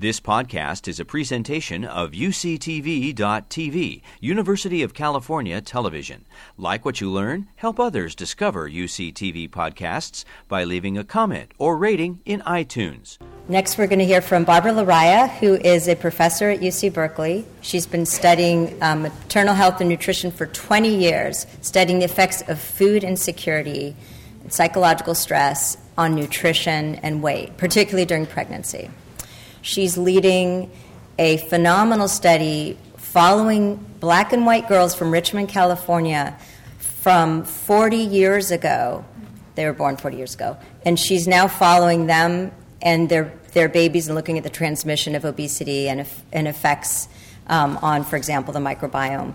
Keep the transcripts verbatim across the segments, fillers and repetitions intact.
This podcast is a presentation of U C T V dot T V, University of California Television. Like what you learn? Help others discover U C T V podcasts by leaving a comment or rating in iTunes. Next, we're going to hear from Barbara Laraya, who is a professor at U C Berkeley. She's been studying um, maternal health and nutrition for twenty years, studying the effects of food insecurity, psychological stress on nutrition and weight, particularly during pregnancy. She's leading a phenomenal study following black and white girls from Richmond, California, from forty years ago. They were born forty years ago. And she's now following them and their their babies and looking at the transmission of obesity and, and effects um, on, for example, the microbiome.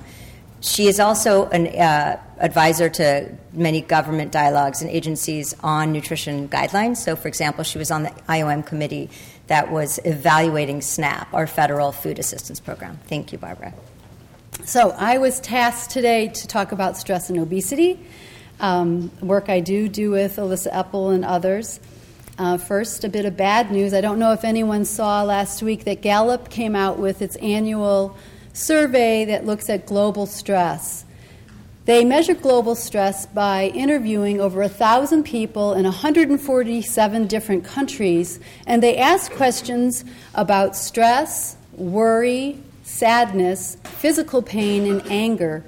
She is also an uh, advisor to many government dialogues and agencies on nutrition guidelines. So, for example, she was on the I O M committee that was evaluating SNAP, our federal food assistance program. Thank you, Barbara. So I was tasked today to talk about stress and obesity, um, work I do do with Alyssa Eppel and others. Uh, first, a bit of bad news. I don't know if anyone saw last week that Gallup came out with its annual survey that looks at global stress. They measure global stress by interviewing over one thousand people in one hundred forty-seven different countries, and they ask questions about stress, worry, sadness, physical pain, and anger.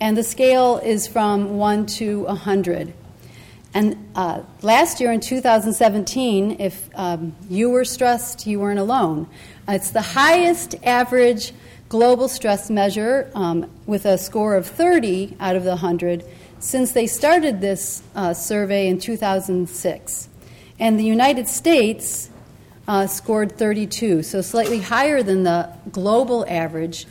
And the scale is from one to one hundred. And uh, last year in two thousand seventeen, if um, you were stressed, you weren't alone. It's the highest average global stress measure um, with a score of thirty out of the one hundred since they started this uh, survey in two thousand six. And the United States uh, scored thirty-two, so slightly higher than the global average.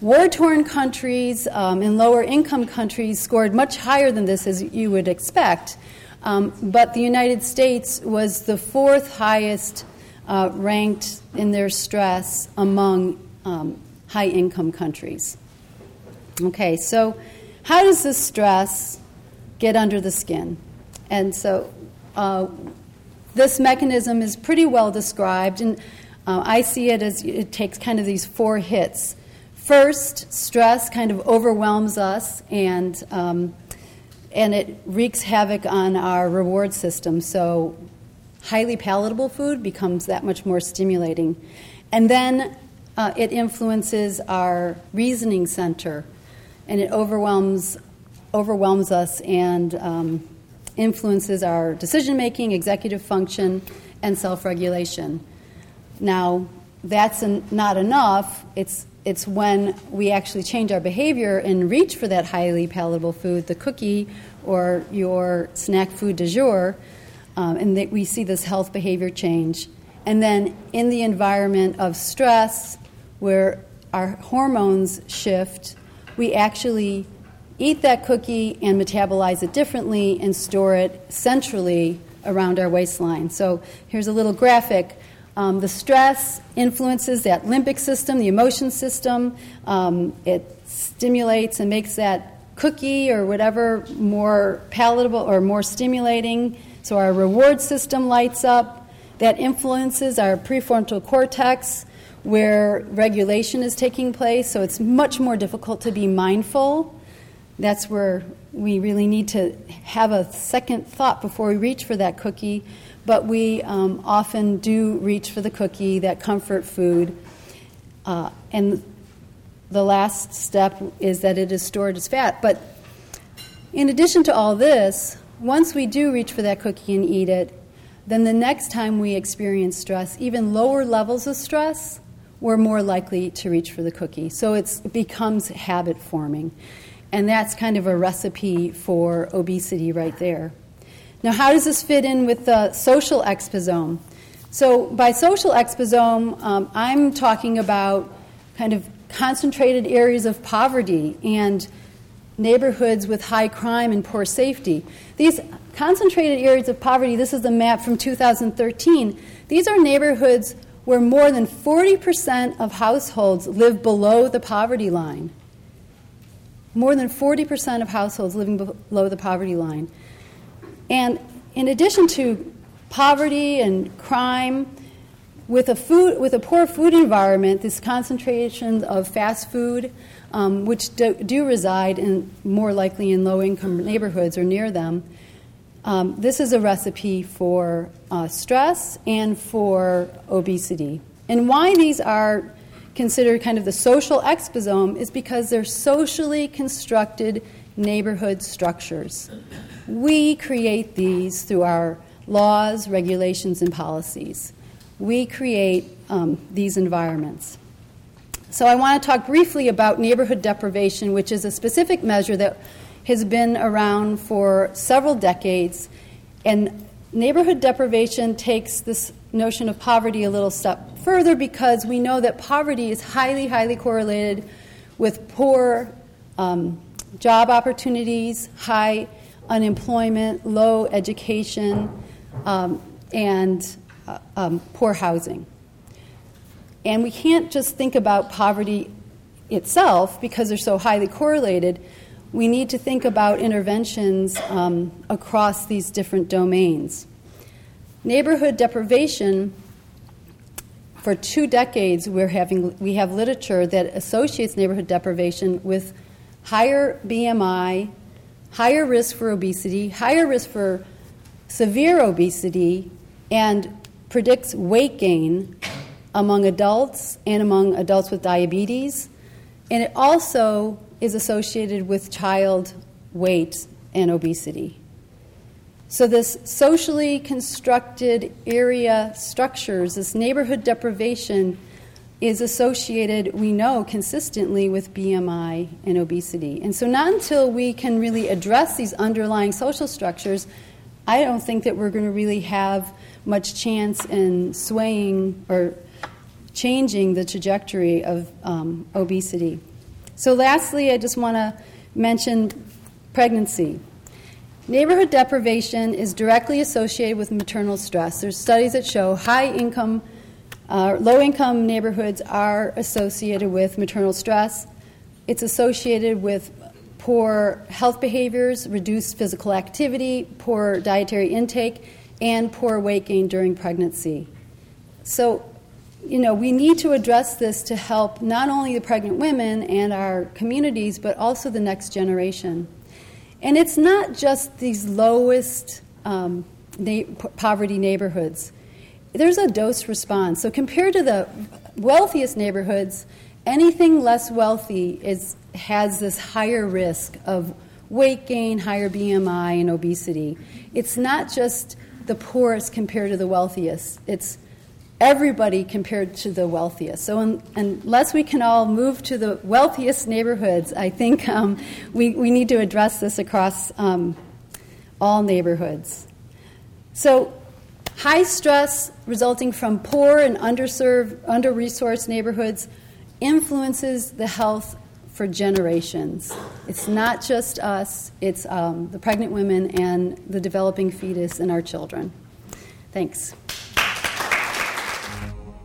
War-torn countries um, and lower-income countries scored much higher than this, as you would expect, um, but the United States was the fourth highest uh, ranked in their stress among um, high-income countries. Okay, so how does this stress get under the skin? And so uh, this mechanism is pretty well described, and uh, I see it as it takes kind of these four hits. First, stress kind of overwhelms us, and um, and it wreaks havoc on our reward system. So highly palatable food becomes that much more stimulating. And then Uh, it influences our reasoning center, and it overwhelms overwhelms us and um, influences our decision-making, executive function, and self-regulation. Now, that's an, not enough. It's, it's when we actually change our behavior and reach for that highly palatable food, the cookie or your snack food du jour, um, and that we see this health behavior change. And then in the environment of stress, where our hormones shift, we actually eat that cookie and metabolize it differently and store it centrally around our waistline. So here's a little graphic. Um, the stress influences that limbic system, the emotion system. Um, it stimulates and makes that cookie or whatever more palatable or more stimulating. So our reward system lights up. That influences our prefrontal cortex, where regulation is taking place, so it's much more difficult to be mindful. That's where we really need to have a second thought before we reach for that cookie, but we um, often do reach for the cookie, that comfort food. Uh, and the last step is that it is stored as fat. But in addition to all this, once we do reach for that cookie and eat it, then the next time we experience stress, even lower levels of stress, we're more likely to reach for the cookie. So it's, it becomes habit forming. And that's kind of a recipe for obesity right there. Now, how does this fit in with the social exposome? So by social exposome, um, I'm talking about kind of concentrated areas of poverty and neighborhoods with high crime and poor safety. These concentrated areas of poverty, this is the map from two thousand thirteen. These are neighborhoods where more than forty percent of households live below the poverty line. More than forty percent of households living below the poverty line. And in addition to poverty and crime, With a food, with a poor food environment, this concentration of fast food, um, which do, do reside in more likely in low-income neighborhoods or near them, um, this is a recipe for uh, stress and for obesity. And why these are considered kind of the social exposome is because they're socially constructed neighborhood structures. We create these through our laws, regulations, and policies. We create um, these environments. So I want to talk briefly about neighborhood deprivation, which is a specific measure that has been around for several decades. And neighborhood deprivation takes this notion of poverty a little step further, because we know that poverty is highly, highly correlated with poor um, job opportunities, high unemployment, low education, um, and Um, poor housing. And we can't just think about poverty itself because they're so highly correlated. We need to think about interventions um, across these different domains. Neighborhood deprivation, for two decades we're having, we have literature that associates neighborhood deprivation with higher B M I, higher risk for obesity, higher risk for severe obesity, and predicts weight gain among adults and among adults with diabetes. And it also is associated with child weight and obesity. So this socially constructed area structures, this neighborhood deprivation, is associated, we know, consistently with B M I and obesity. And so not until we can really address these underlying social structures, I don't think that we're going to really have much chance in swaying or changing the trajectory of um, obesity. So lastly, I just want to mention pregnancy. Neighborhood deprivation is directly associated with maternal stress. There's studies that show high-income, uh, low-income neighborhoods are associated with maternal stress. It's associated with poor health behaviors, reduced physical activity, poor dietary intake, and poor weight gain during pregnancy. So, you know, we need to address this to help not only the pregnant women and our communities, but also the next generation. And it's not just these lowest um, na- poverty neighborhoods. There's a dose response. So compared to the wealthiest neighborhoods, anything less wealthy is has this higher risk of weight gain, higher B M I, and obesity. It's not just the poorest compared to the wealthiest. It's everybody compared to the wealthiest. So un- unless we can all move to the wealthiest neighborhoods, I think um, we, we need to address this across um, all neighborhoods. So high stress resulting from poor and underserved, under-resourced neighborhoods influences the health for generations. It's not just us, it's um, the pregnant women and the developing fetus and our children. Thanks.